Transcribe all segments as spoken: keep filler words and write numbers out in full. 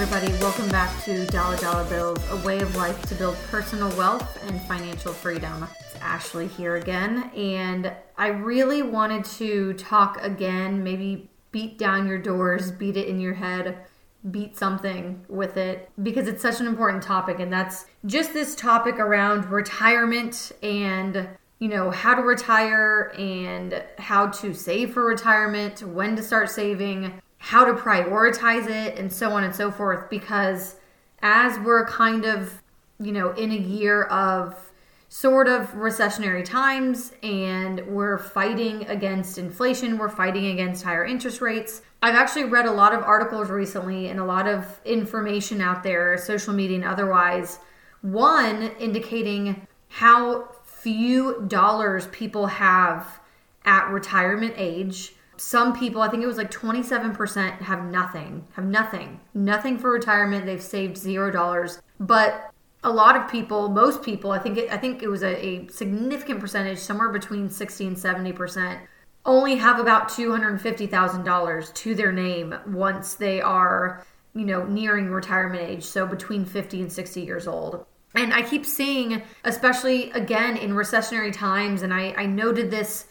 everybody. Welcome back to Dollar Dollar Bills, a way of life to build personal wealth and financial freedom. It's Ashley here again, and I really wanted to talk again, maybe beat down your doors, beat it in your head, beat something with it, because it's such an important topic, and that's just this topic around retirement and, you know, how to retire and how to save for retirement, when to start saving, how to prioritize it, and so on and so forth, because as we're kind of, you know, in a year of sort of recessionary times and we're fighting against inflation, we're fighting against higher interest rates. I've actually read a lot of articles recently and a lot of information out there, social media and otherwise, one indicating how few dollars people have at retirement age. Some people, I think it was like twenty-seven percent have nothing, have nothing, nothing for retirement. They've saved zero dollars. But a lot of people, most people, I think it, I think it was a, a significant percentage, somewhere between sixty and seventy percent, only have about two hundred fifty thousand dollars to their name once they are, you know, nearing retirement age. So between fifty and sixty years old. And I keep seeing, especially again in recessionary times, and I, I noted this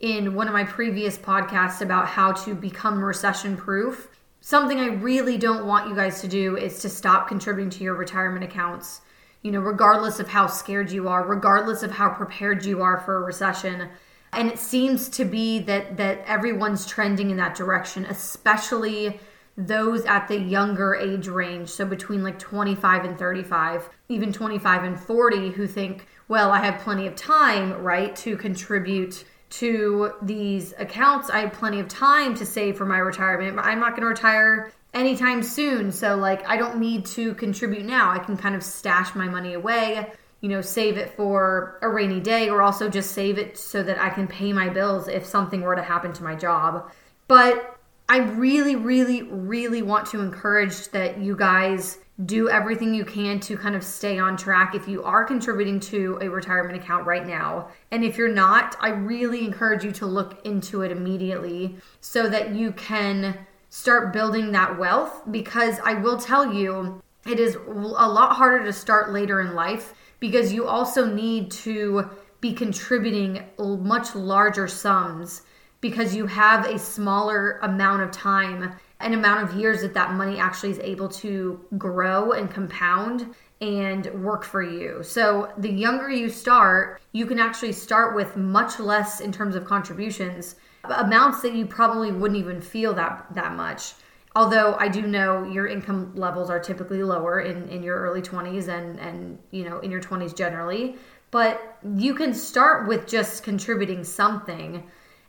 in one of my previous podcasts about how to become recession proof. Something I really don't want you guys to do is to stop contributing to your retirement accounts, you know, regardless of how scared you are, regardless of how prepared you are for a recession. And it seems to be that that everyone's trending in that direction, especially those at the younger age range, so between like twenty-five and thirty-five, even twenty-five and forty, who think, well, I have plenty of time, right, to contribute to these accounts. I have plenty of time to save for my retirement. I'm not going to retire anytime soon. So like, I don't need to contribute now. I can kind of stash my money away, you know, save it for a rainy day, or also just save it so that I can pay my bills if something were to happen to my job. But I really, really, really want to encourage that you guys do everything you can to kind of stay on track if you are contributing to a retirement account right now. And if you're not, I really encourage you to look into it immediately so that you can start building that wealth, because I will tell you, it is a lot harder to start later in life because you also need to be contributing much larger sums, because you have a smaller amount of time, an amount of years that that money actually is able to grow and compound and work for you. So the younger you start, you can actually start with much less in terms of contributions, amounts that you probably wouldn't even feel that that much. Although I do know your income levels are typically lower in, in your early twenties and, and you know in your twenties generally, but you can start with just contributing something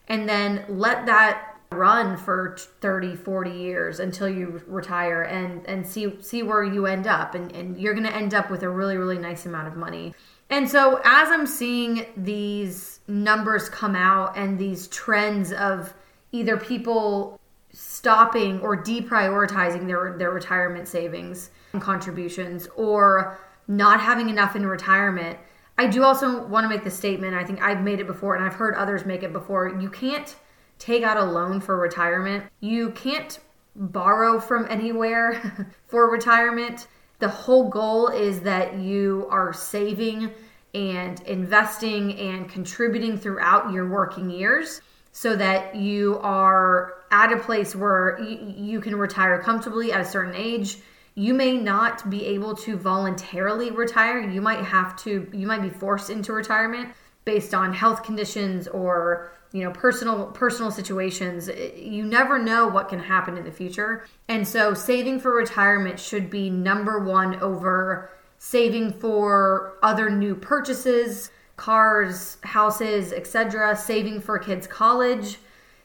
and then let that run for thirty, forty years until you retire and, and see see where you end up. And, and you're going to end up with a really, really nice amount of money. And so as I'm seeing these numbers come out and these trends of either people stopping or deprioritizing their, their retirement savings and contributions, or not having enough in retirement, I do also want to make the statement, I think I've made it before and I've heard others make it before, you can't take out a loan for retirement. You can't borrow from anywhere for retirement. The whole goal is that you are saving and investing and contributing throughout your working years so that you are at a place where you can retire comfortably at a certain age. You may not be able to voluntarily retire. You might have to, you might be forced into retirement based on health conditions or, you know, personal, personal situations. You never know what can happen in the future. And so saving for retirement should be number one over saving for other new purchases, cars, houses, et cetera. Saving for kids' college,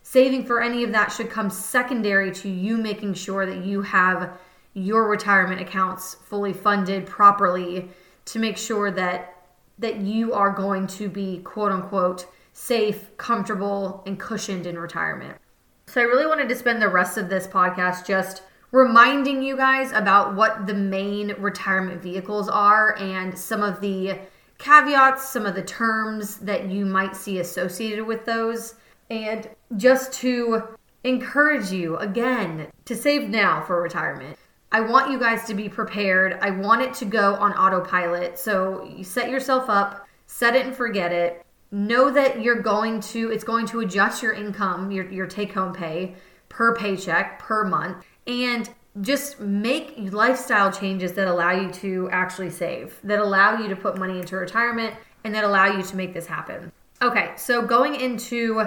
saving for any of that should come secondary to you making sure that you have your retirement accounts fully funded properly to make sure that that you are going to be quote unquote safe, comfortable, and cushioned in retirement. So I really wanted to spend the rest of this podcast just reminding you guys about what the main retirement vehicles are and some of the caveats, some of the terms that you might see associated with those, and just to encourage you again to save now for retirement. I want you guys to be prepared. I want it to go on autopilot. So you set yourself up, set it and forget it. Know that you're going to, it's going to adjust your income, your, your take-home pay per paycheck, per month. And just make lifestyle changes that allow you to actually save, that allow you to put money into retirement, and that allow you to make this happen. Okay, so going into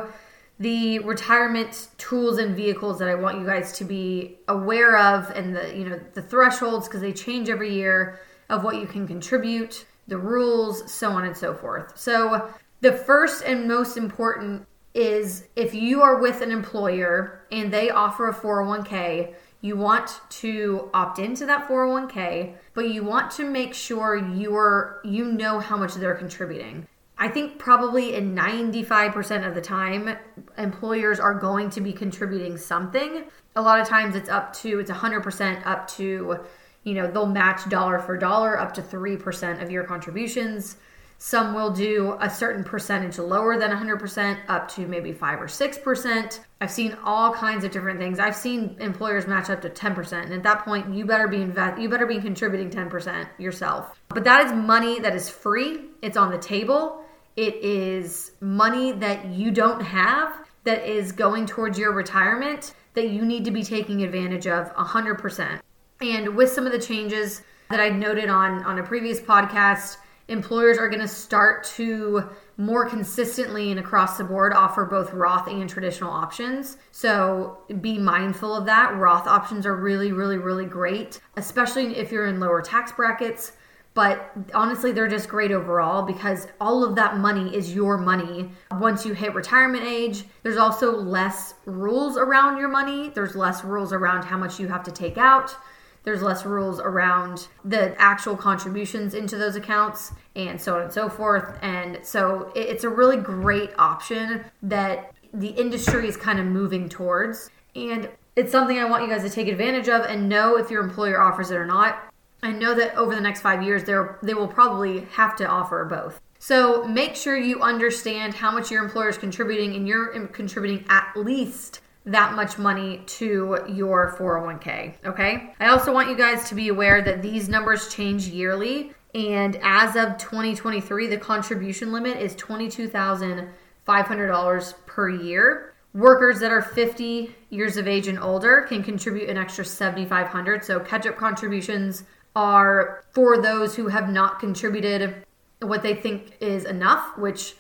the retirement tools and vehicles that I want you guys to be aware of, and the, you know, the thresholds, because they change every year, of what you can contribute, the rules, so on and so forth. So the first and most important is, if you are with an employer and they offer a four oh one k, you want to opt into that four oh one k, but you want to make sure you're, you know how much they're contributing. I think probably in ninety-five percent of the time, employers are going to be contributing something. A lot of times it's up to, it's one hundred percent up to, you know, they'll match dollar for dollar up to three percent of your contributions. Some will do a certain percentage lower than one hundred percent, up to maybe five or six percent. I've seen all kinds of different things. I've seen employers match up to ten percent. And at that point, you better be invest- you better be contributing ten percent yourself. But that is money that is free. It's on the table. It is money that you don't have, that is going towards your retirement, that you need to be taking advantage of one hundred percent. And with some of the changes that I noted on, on a previous podcast, employers are going to start to more consistently and across the board offer both Roth and traditional options. So be mindful of that. Roth options are really, really, really great, especially if you're in lower tax brackets. But honestly, they're just great overall, because all of that money is your money once you hit retirement age. There's also less rules around your money. There's less rules around how much you have to take out. There's less rules around the actual contributions into those accounts, and so on and so forth. And so it's a really great option that the industry is kind of moving towards. And it's something I want you guys to take advantage of and know if your employer offers it or not. I know that over the next five years, they will probably have to offer both. So make sure you understand how much your employer is contributing, and you're contributing at least that much money to your four oh one k, okay? I also want you guys to be aware that these numbers change yearly, and as of twenty twenty-three, the contribution limit is twenty-two thousand five hundred dollars per year. Workers that are fifty years of age and older can contribute an extra seven thousand five hundred dollars, so catch-up contributions are for those who have not contributed what they think is enough, which,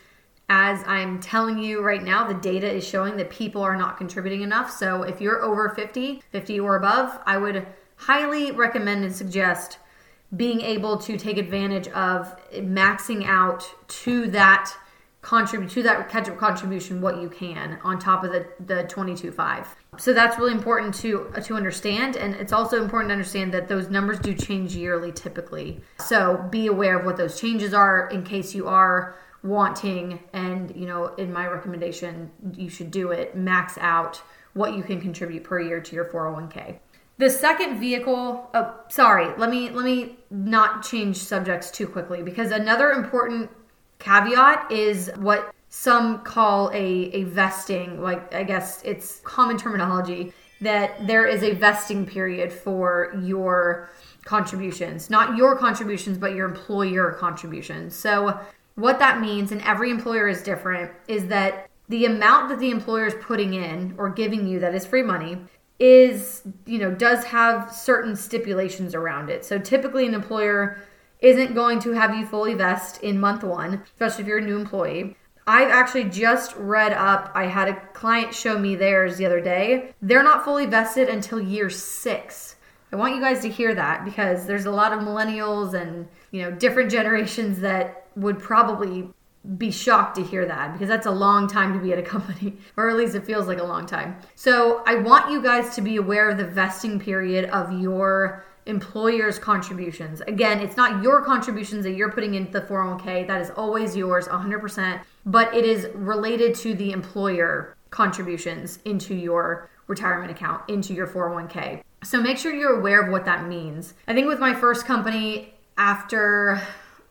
as I'm telling you right now, the data is showing that people are not contributing enough. So if you're over fifty, fifty or above, I would highly recommend and suggest being able to take advantage of maxing out to that contribute to that catch-up contribution what you can on top of the the twenty-two five. So that's really important to to understand, and it's also important to understand that those numbers do change yearly typically. So be aware of what those changes are in case you are wanting, and you know, in my recommendation, you should do it, max out what you can contribute per year to your four oh one k. The second vehicle, oh, sorry, let me let me not change subjects too quickly, because another important caveat is what some call a, a vesting, like I guess it's common terminology, that there is a vesting period for your contributions, not your contributions, but your employer contributions. So what that means, and every employer is different, is that the amount that the employer is putting in or giving you that is free money is, you know, does have certain stipulations around it. So typically an employer isn't going to have you fully vest in month one, especially if you're a new employee. I've actually just read up, I had a client show me theirs the other day. They're not fully vested until year six. I want you guys to hear that, because there's a lot of millennials and, you know, different generations that would probably be shocked to hear that, because that's a long time to be at a company, or at least it feels like a long time. So I want you guys to be aware of the vesting period of your employer's contributions. Again, it's not your contributions that you're putting into the four oh one k. That is always yours, one hundred percent, but it is related to the employer contributions into your retirement account, into your four oh one k. So make sure you're aware of what that means. I think with my first company, after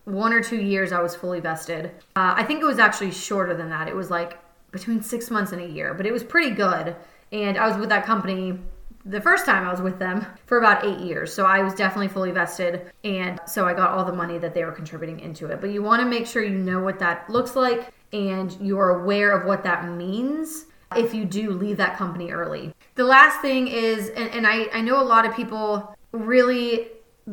one or two years, I was fully vested. Uh, I think it was actually shorter than that. It was like between six months and a year, but it was pretty good. And I was with that company the first time I was with them for about eight years. So I was definitely fully vested. And so I got all the money that they were contributing into it. But you want to make sure you know what that looks like and you're aware of what that means if you do leave that company early. The last thing is, and, and I, I know a lot of people really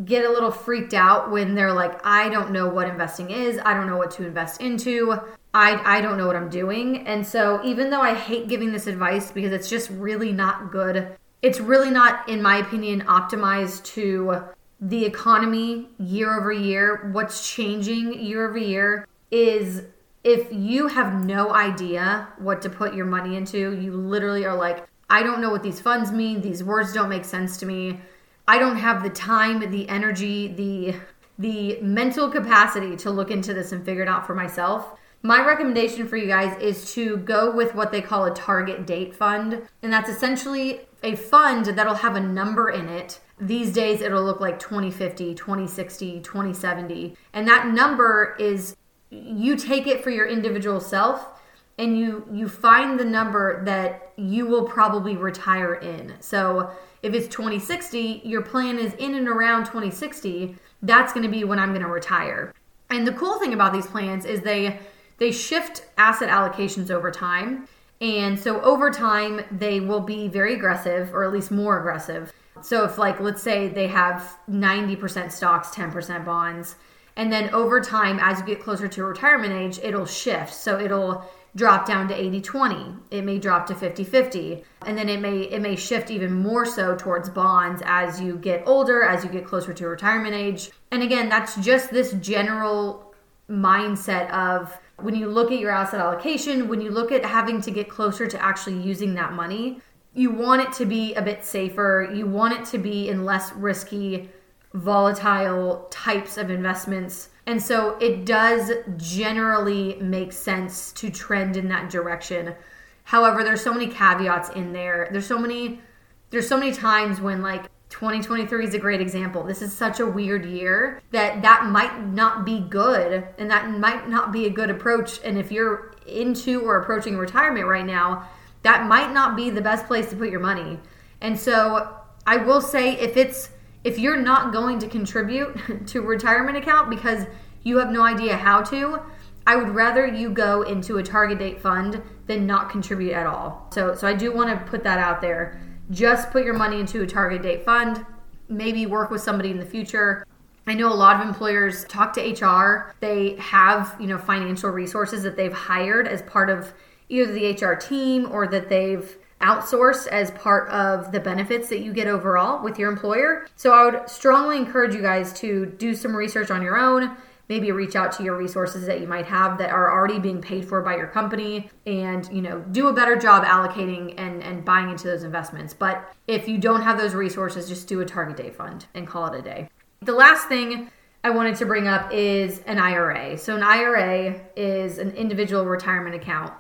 get a little freaked out when they're like, I don't know what investing is. I don't know what to invest into. I, I don't know what I'm doing. And so even though I hate giving this advice because it's just really not good, it's really not, in my opinion, optimized to the economy year over year. What's changing year over year is if you have no idea what to put your money into, you literally are like, I don't know what these funds mean. These words don't make sense to me. I don't have the time, the energy, the the mental capacity to look into this and figure it out for myself. My recommendation for you guys is to go with what they call a target date fund. And that's essentially a fund that'll have a number in it. These days, it'll look like twenty fifty, twenty sixty, twenty seventy. And that number is, you take it for your individual self and you, you find the number that you will probably retire in. So if it's twenty sixty, your plan is in and around twenty sixty. That's going to be when I'm going to retire. And the cool thing about these plans is they they shift asset allocations over time. And so over time, they will be very aggressive, or at least more aggressive. So if, like, let's say they have ninety percent stocks, ten percent bonds, and then over time, as you get closer to retirement age, it'll shift. So it'll drop down to eighty twenty. It may drop to fifty fifty. And then it may it may shift even more so towards bonds as you get older, as you get closer to retirement age. And again, that's just this general mindset of when you look at your asset allocation, when you look at having to get closer to actually using that money, you want it to be a bit safer. You want it to be in less risky, volatile types of investments. And so it does generally make sense to trend in that direction. However, there's so many caveats in there. There's so many, there's so many times when, like, twenty twenty-three is a great example. This is such a weird year that that might not be good, and that might not be a good approach. And if you're into or approaching retirement right now, that might not be the best place to put your money. And so I will say, if it's if you're not going to contribute to a retirement account because you have no idea how to, I would rather you go into a target date fund than not contribute at all. So, so I do want to put that out there. Just put your money into a target date fund, maybe work with somebody in the future. I know a lot of employers talk to H R. They have, you know, financial resources that they've hired as part of either the H R team or that they've outsourced as part of the benefits that you get overall with your employer. So I would strongly encourage you guys to do some research on your own, maybe reach out to your resources that you might have that are already being paid for by your company, and, you know, do a better job allocating and, and buying into those investments. But if you don't have those resources, just do a target date fund and call it a day. The last thing I wanted to bring up is an I R A. So an I R A is an individual retirement account.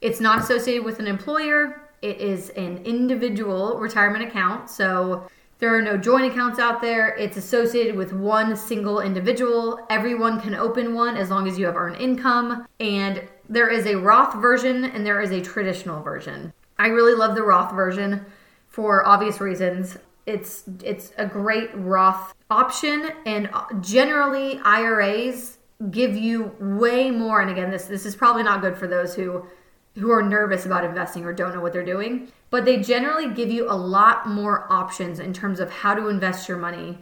It's not associated with an employer. It is an individual retirement account. So there are no joint accounts out there. It's associated with one single individual. Everyone can open one as long as you have earned income. And there is a Roth version and there is a traditional version. I really love the Roth version for obvious reasons. It's it's a great Roth option, and generally I R As give you way more. And again, this this is probably not good for those who who are nervous about investing or don't know what they're doing, but they generally give you a lot more options in terms of how to invest your money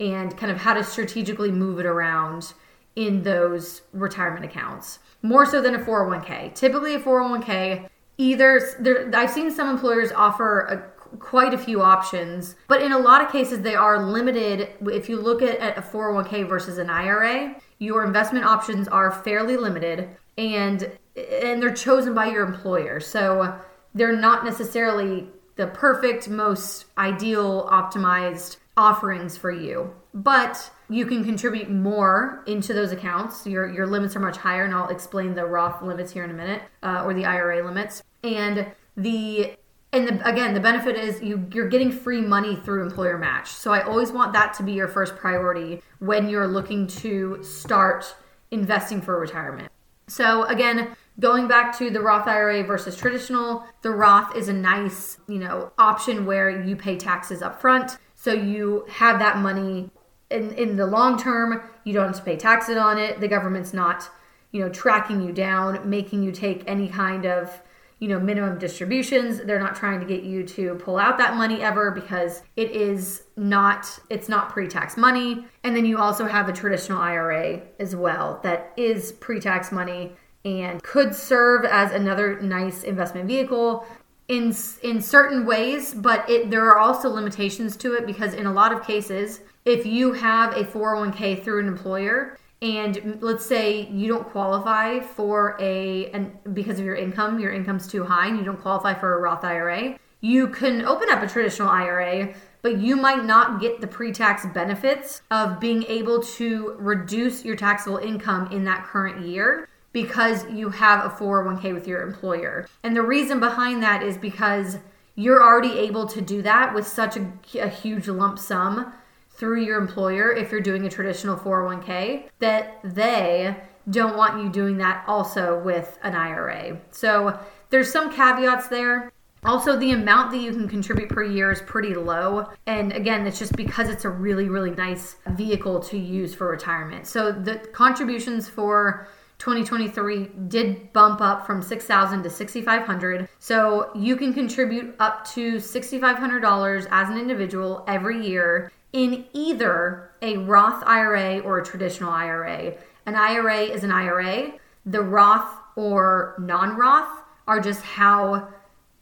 and kind of how to strategically move it around in those retirement accounts, more so than a four oh one k. Typically a four oh one k, either there, I've seen some employers offer a, quite a few options, but in a lot of cases they are limited. If you look at, at a four oh one k versus an I R A, your investment options are fairly limited, and and they're chosen by your employer. So they're not necessarily the perfect, most ideal, optimized offerings for you. But you can contribute more into those accounts. Your your limits are much higher, and I'll explain the Roth limits here in a minute, uh, or the I R A limits. And the and the, again, the benefit is you you're getting free money through employer match. So I always want that to be your first priority when you're looking to start investing for retirement. So again, Going back to the Roth I R A versus traditional, the Roth is a nice, you know, option where you pay taxes up front. So you have that money in, in the long term. You don't have to pay taxes on it. The government's not, you know, tracking you down, making you take any kind of, you know, minimum distributions. They're not trying to get you to pull out that money ever because it is not, it's not pre-tax money. And then you also have a traditional I R A as well that is pre-tax money and could serve as another nice investment vehicle in in certain ways, but it, there are also limitations to it because in a lot of cases, if you have a four oh one k through an employer, and let's say you don't qualify for a, and because of your income, your income's too high and you don't qualify for a Roth I R A, you can open up a traditional I R A, but you might not get the pre-tax benefits of being able to reduce your taxable income in that current year because you have a four oh one k with your employer. And the reason behind that is because you're already able to do that with such a, a huge lump sum through your employer if you're doing a traditional four oh one k, that they don't want you doing that also with an I R A. So there's some caveats there. Also, the amount that you can contribute per year is pretty low. And again, it's just because it's a really, really nice vehicle to use for retirement. So the contributions for twenty twenty-three did bump up from six thousand dollars to six thousand five hundred dollars. So you can contribute up to six thousand five hundred dollars as an individual every year in either a Roth I R A or a traditional I R A. An I R A is an I R A. The Roth or non-Roth are just how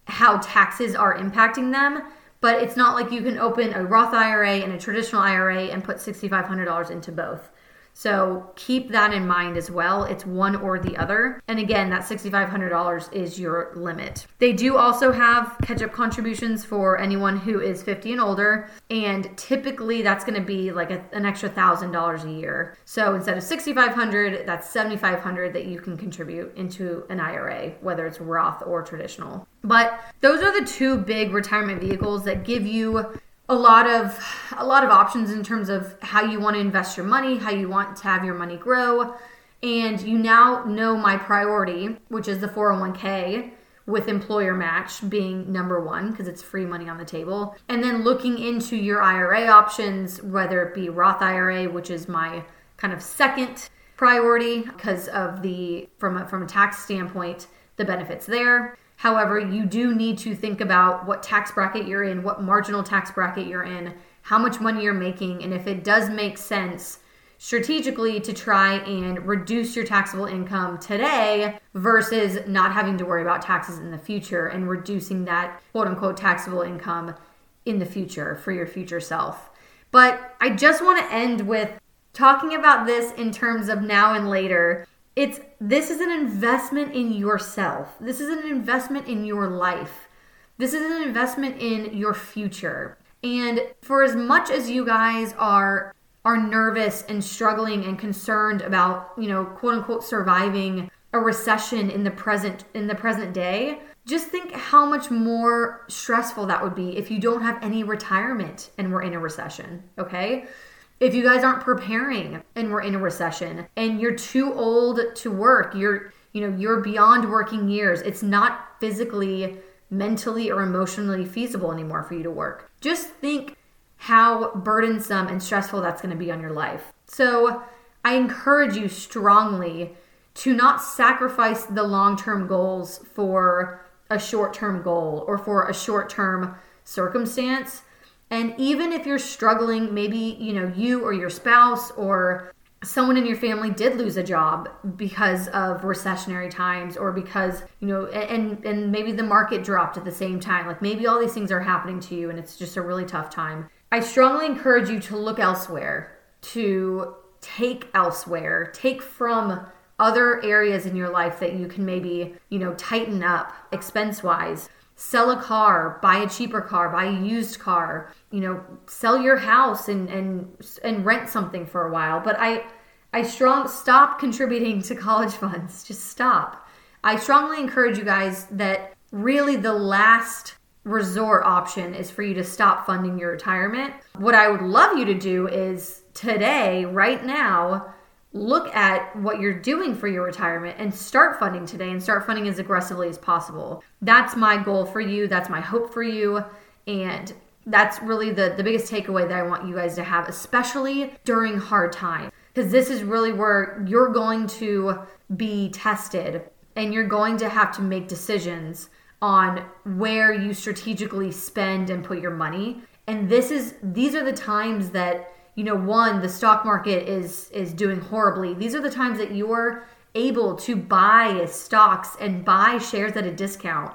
how taxes are impacting them, but it's not like you can open a Roth I R A and a traditional I R A and put six thousand five hundred dollars into both. So keep that in mind as well. It's one or the other. And again, that six thousand five hundred dollars is your limit. They do also have catch-up contributions for anyone who is fifty and older. And typically that's going to be like a, an extra one thousand dollars a year. So instead of six thousand five hundred dollars, that's seven thousand five hundred dollars that you can contribute into an I R A, whether it's Roth or traditional. But those are the two big retirement vehicles that give you a lot of a lot of options in terms of how you want to invest your money, how you want to have your money grow. And you now know my priority, which is the four oh one k with employer match being number one because it's free money on the table. And then looking into your I R A options, whether it be Roth I R A, which is my kind of second priority because of the from a, from a tax standpoint, the benefits there. However, you do need to think about what tax bracket you're in, what marginal tax bracket you're in, how much money you're making, and if it does make sense strategically to try and reduce your taxable income today versus not having to worry about taxes in the future and reducing that quote-unquote taxable income in the future for your future self. But I just want to end with talking about this in terms of now and later. It's this is an investment in yourself. This is an investment in your life. This is an investment in your future. And for as much as you guys are are nervous and struggling and concerned about, you know, quote unquote surviving a recession in the present in the present day, just think how much more stressful that would be if you don't have any retirement and we're in a recession, okay? If you guys aren't preparing and we're in a recession and you're too old to work, you're, you know, you're beyond working years. It's not physically, mentally, or emotionally feasible anymore for you to work. Just think how burdensome and stressful that's going to be on your life. So I encourage you strongly to not sacrifice the long-term goals for a short-term goal or for a short-term circumstance. And even if you're struggling, maybe, you know, you or your spouse or someone in your family did lose a job because of recessionary times or because, you know, and and maybe the market dropped at the same time. Like maybe all these things are happening to you and it's just a really tough time. I strongly encourage you to look elsewhere, to take elsewhere, take from other areas in your life that you can maybe, you know, tighten up expense-wise. Sell a car, buy a cheaper car, buy a used car, you know, sell your house and and and rent something for a while. But I I strong stop contributing to college funds. Just stop. I strongly encourage you guys that really the last resort option is for you to stop funding your retirement. What I would love you to do is today, right now, look at what you're doing for your retirement and start funding today and start funding as aggressively as possible. That's my goal for you. That's my hope for you. And that's really the, the biggest takeaway that I want you guys to have, especially during hard times, because this is really where you're going to be tested and you're going to have to make decisions on where you strategically spend and put your money. And this is these are the times that, you know, one, the stock market is is doing horribly. These are the times that you're able to buy stocks and buy shares at a discount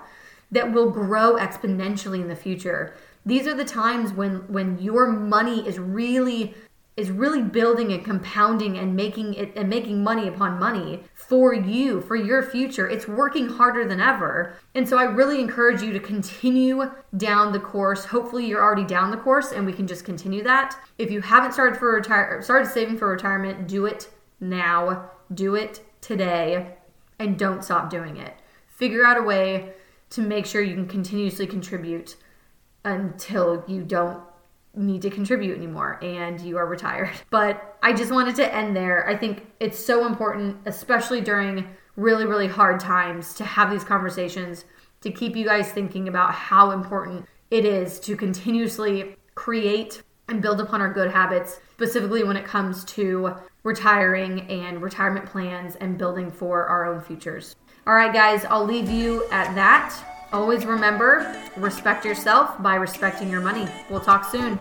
that will grow exponentially in the future. These are the times when when your money is really is really building and compounding and making it and making money upon money for you, for your future. It's working harder than ever. And so I really encourage you to continue down the course. Hopefully you're already down the course and we can just continue that. If you haven't started for retire started saving for retirement, do it now. Do it today and don't stop doing it. Figure out a way to make sure you can continuously contribute until you don't need to contribute anymore and you are retired. But I just wanted to end there. I think it's so important, especially during really, really hard times, to have these conversations, to keep you guys thinking about how important it is to continuously create and build upon our good habits, specifically when it comes to retiring and retirement plans and building for our own futures. All right, guys, I'll leave you at that. Always remember, respect yourself by respecting your money. We'll talk soon.